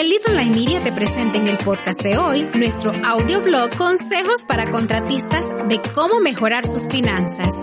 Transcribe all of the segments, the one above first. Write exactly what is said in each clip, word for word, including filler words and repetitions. El Little Line Media te presenta en el podcast de hoy nuestro audioblog Consejos para contratistas de cómo mejorar sus finanzas.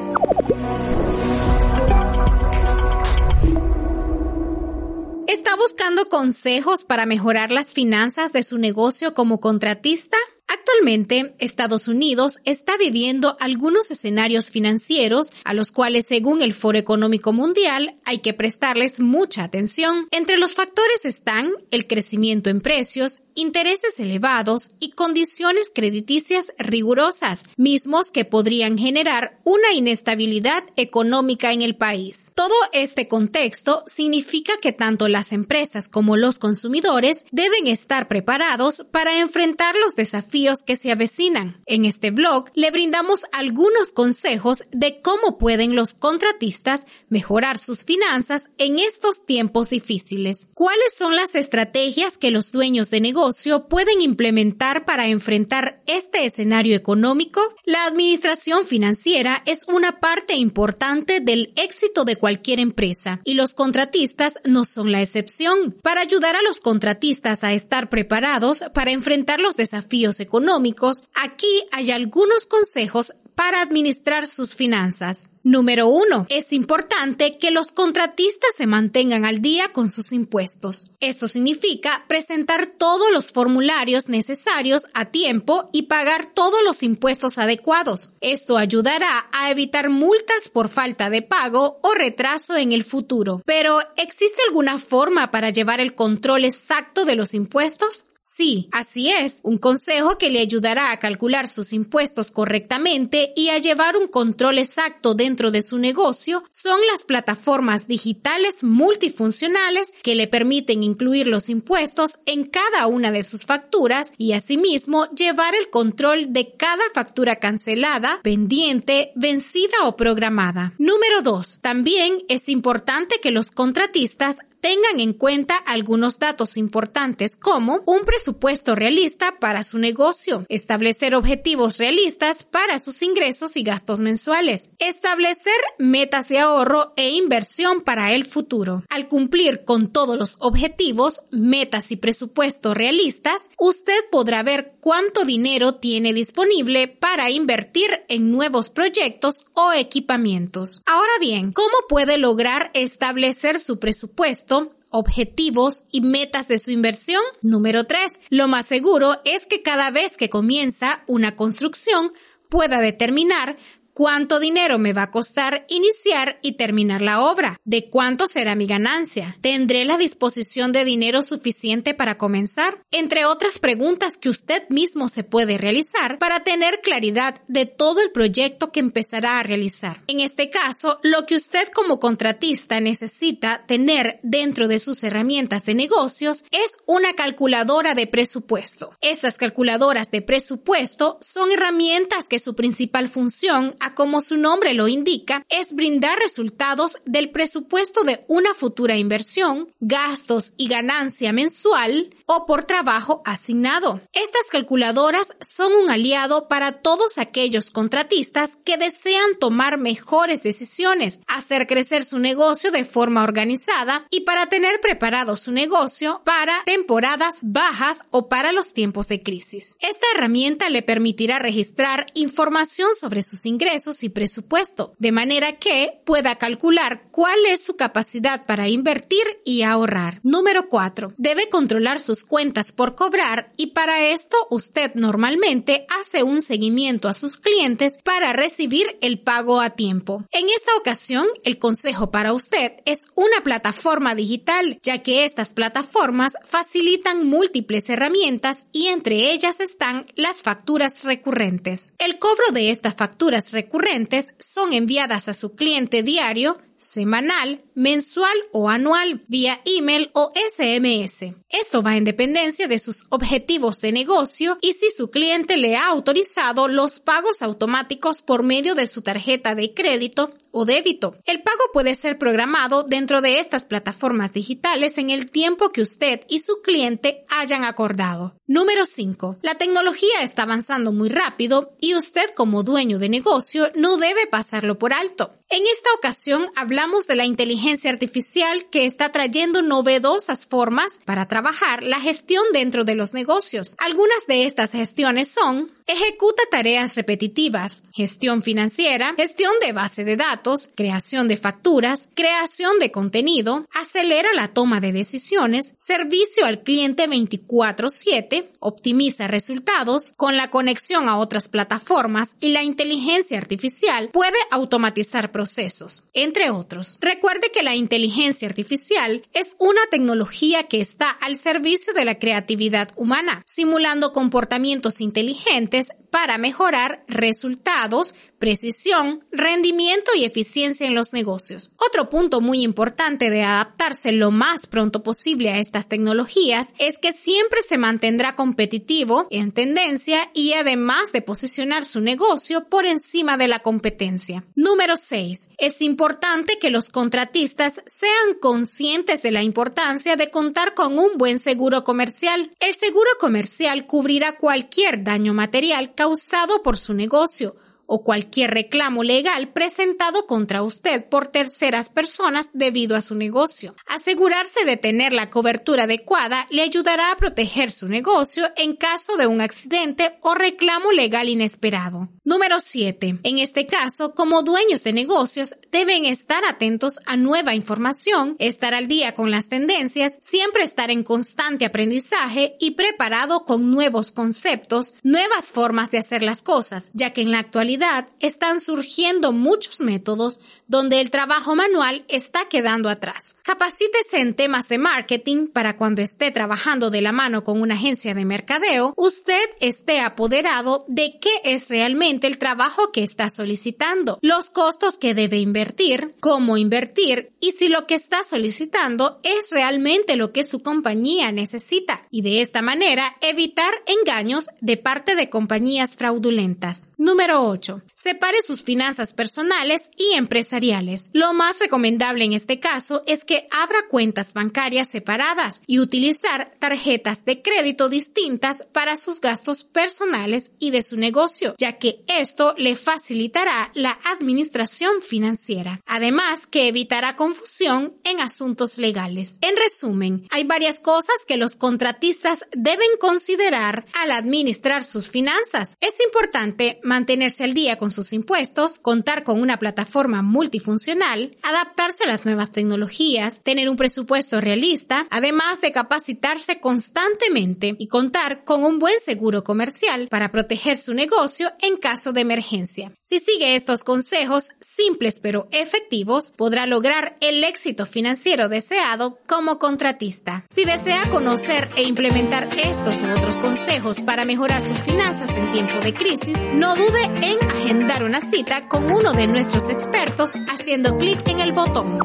¿Está buscando consejos para mejorar las finanzas de su negocio como contratista? Actualmente, Estados Unidos está viviendo algunos escenarios financieros a los cuales, según el Foro Económico Mundial, hay que prestarles mucha atención. Entre los factores están el crecimiento en precios, intereses elevados y condiciones crediticias rigurosas, mismos que podrían generar una inestabilidad económica en el país. Todo este contexto significa que tanto las empresas como los consumidores deben estar preparados para enfrentar los desafíos que se avecinan. En este blog le brindamos algunos consejos de cómo pueden los contratistas mejorar sus finanzas en estos tiempos difíciles. ¿Cuáles son las estrategias que los dueños de negocio pueden implementar para enfrentar este escenario económico? La administración financiera es una parte importante del éxito de cualquier empresa y los contratistas no son la excepción. Para ayudar a los contratistas a estar preparados para enfrentar los desafíos económicos, económicos, aquí hay algunos consejos para administrar sus finanzas. Número uno. Es importante que los contratistas se mantengan al día con sus impuestos. Esto significa presentar todos los formularios necesarios a tiempo y pagar todos los impuestos adecuados. Esto ayudará a evitar multas por falta de pago o retraso en el futuro. Pero, ¿existe alguna forma para llevar el control exacto de los impuestos? Sí, así es. Un consejo que le ayudará a calcular sus impuestos correctamente y a llevar un control exacto dentro de su negocio son las plataformas digitales multifuncionales que le permiten incluir los impuestos en cada una de sus facturas y asimismo llevar el control de cada factura cancelada, pendiente, vencida o programada. Número dos. También es importante que los contratistas tengan en cuenta algunos datos importantes como un presupuesto realista para su negocio, establecer objetivos realistas para sus ingresos y gastos mensuales, establecer metas de ahorro e inversión para el futuro. Al cumplir con todos los objetivos, metas y presupuestos realistas, usted podrá ver cuánto dinero tiene disponible para invertir en nuevos proyectos o equipamientos. Ahora bien, ¿cómo puede lograr establecer su presupuesto, objetivos y metas de su inversión? Número tres. Lo más seguro es que cada vez que comienza una construcción pueda determinar cuánto dinero me va a costar iniciar y terminar la obra, de cuánto será mi ganancia, tendré la disposición de dinero suficiente para comenzar, entre otras preguntas que usted mismo se puede realizar para tener claridad de todo el proyecto que empezará a realizar. En este caso, lo que usted como contratista necesita tener dentro de sus herramientas de negocios es una calculadora de presupuesto. Estas calculadoras de presupuesto son herramientas que su principal función, como su nombre lo indica, es brindar resultados del presupuesto de una futura inversión, gastos y ganancia mensual o por trabajo asignado. Estas calculadoras son un aliado para todos aquellos contratistas que desean tomar mejores decisiones, hacer crecer su negocio de forma organizada y para tener preparado su negocio para temporadas bajas o para los tiempos de crisis. Esta herramienta le permitirá registrar información sobre sus ingresos y presupuesto, de manera que pueda calcular cuál es su capacidad para invertir y ahorrar. Número cuatro. Debe controlar sus cuentas por cobrar y para esto usted normalmente hace un seguimiento a sus clientes para recibir el pago a tiempo. En esta ocasión, el consejo para usted es una plataforma digital, ya que estas plataformas facilitan múltiples herramientas y entre ellas están las facturas recurrentes. El cobro de estas facturas recurrentes son enviadas a su cliente diario, semanal, mensual o anual vía email o S M S. Esto va en dependencia de sus objetivos de negocio y si su cliente le ha autorizado los pagos automáticos por medio de su tarjeta de crédito o débito. El pago puede ser programado dentro de estas plataformas digitales en el tiempo que usted y su cliente hayan acordado. Número cinco. La tecnología está avanzando muy rápido y usted como dueño de negocio no debe pasarlo por alto. En esta ocasión hablamos de la inteligencia artificial que está trayendo novedosas formas para trabajar la gestión dentro de los negocios. Algunas de estas gestiones son: ejecuta tareas repetitivas, gestión financiera, gestión de base de datos, creación de facturas, creación de contenido, acelera la toma de decisiones, servicio al cliente veinticuatro siete, optimiza resultados. Con la conexión a otras plataformas y la inteligencia artificial puede automatizar procesos, entre otros. Recuerde que la inteligencia artificial es una tecnología que está al servicio de la creatividad humana, simulando comportamientos inteligentes para mejorar resultados, precisión, rendimiento y eficiencia en los negocios. Otro punto muy importante de adaptarse lo más pronto posible a estas tecnologías es que siempre se mantendrá competitivo, en tendencia y además de posicionar su negocio por encima de la competencia. Número seis. Es importante que los contratistas sean conscientes de la importancia de contar con un buen seguro comercial. El seguro comercial cubrirá cualquier daño material causado por su negocio o cualquier reclamo legal presentado contra usted por terceras personas debido a su negocio. Asegurarse de tener la cobertura adecuada le ayudará a proteger su negocio en caso de un accidente o reclamo legal inesperado. Número siete. En este caso, como dueños de negocios, deben estar atentos a nueva información, estar al día con las tendencias, siempre estar en constante aprendizaje y preparado con nuevos conceptos, nuevas formas de hacer las cosas, ya que en la actualidad están surgiendo muchos métodos donde el trabajo manual está quedando atrás. Capacítese en temas de marketing para cuando esté trabajando de la mano con una agencia de mercadeo, usted esté apoderado de qué es realmente el trabajo que está solicitando, los costos que debe invertir, cómo invertir y si lo que está solicitando es realmente lo que su compañía necesita, y de esta manera evitar engaños de parte de compañías fraudulentas. Número ocho. Separe sus finanzas personales y empresariales. Lo más recomendable en este caso es que abra cuentas bancarias separadas y utilizar tarjetas de crédito distintas para sus gastos personales y de su negocio, ya que esto le facilitará la administración financiera, además que evitará confusión en asuntos legales. En resumen, hay varias cosas que los contratistas deben considerar al administrar sus finanzas. Es importante mantenerse al día con sus impuestos, contar con una plataforma multifuncional, adaptarse a las nuevas tecnologías, tener un presupuesto realista, además de capacitarse constantemente y contar con un buen seguro comercial para proteger su negocio en caso de emergencia. Si sigue estos consejos simples pero efectivos, podrá lograr el éxito financiero deseado como contratista. Si desea conocer e implementar estos u otros consejos para mejorar sus finanzas en tiempo de crisis, no dude en agendar una cita con uno de nuestros expertos haciendo clic en el botón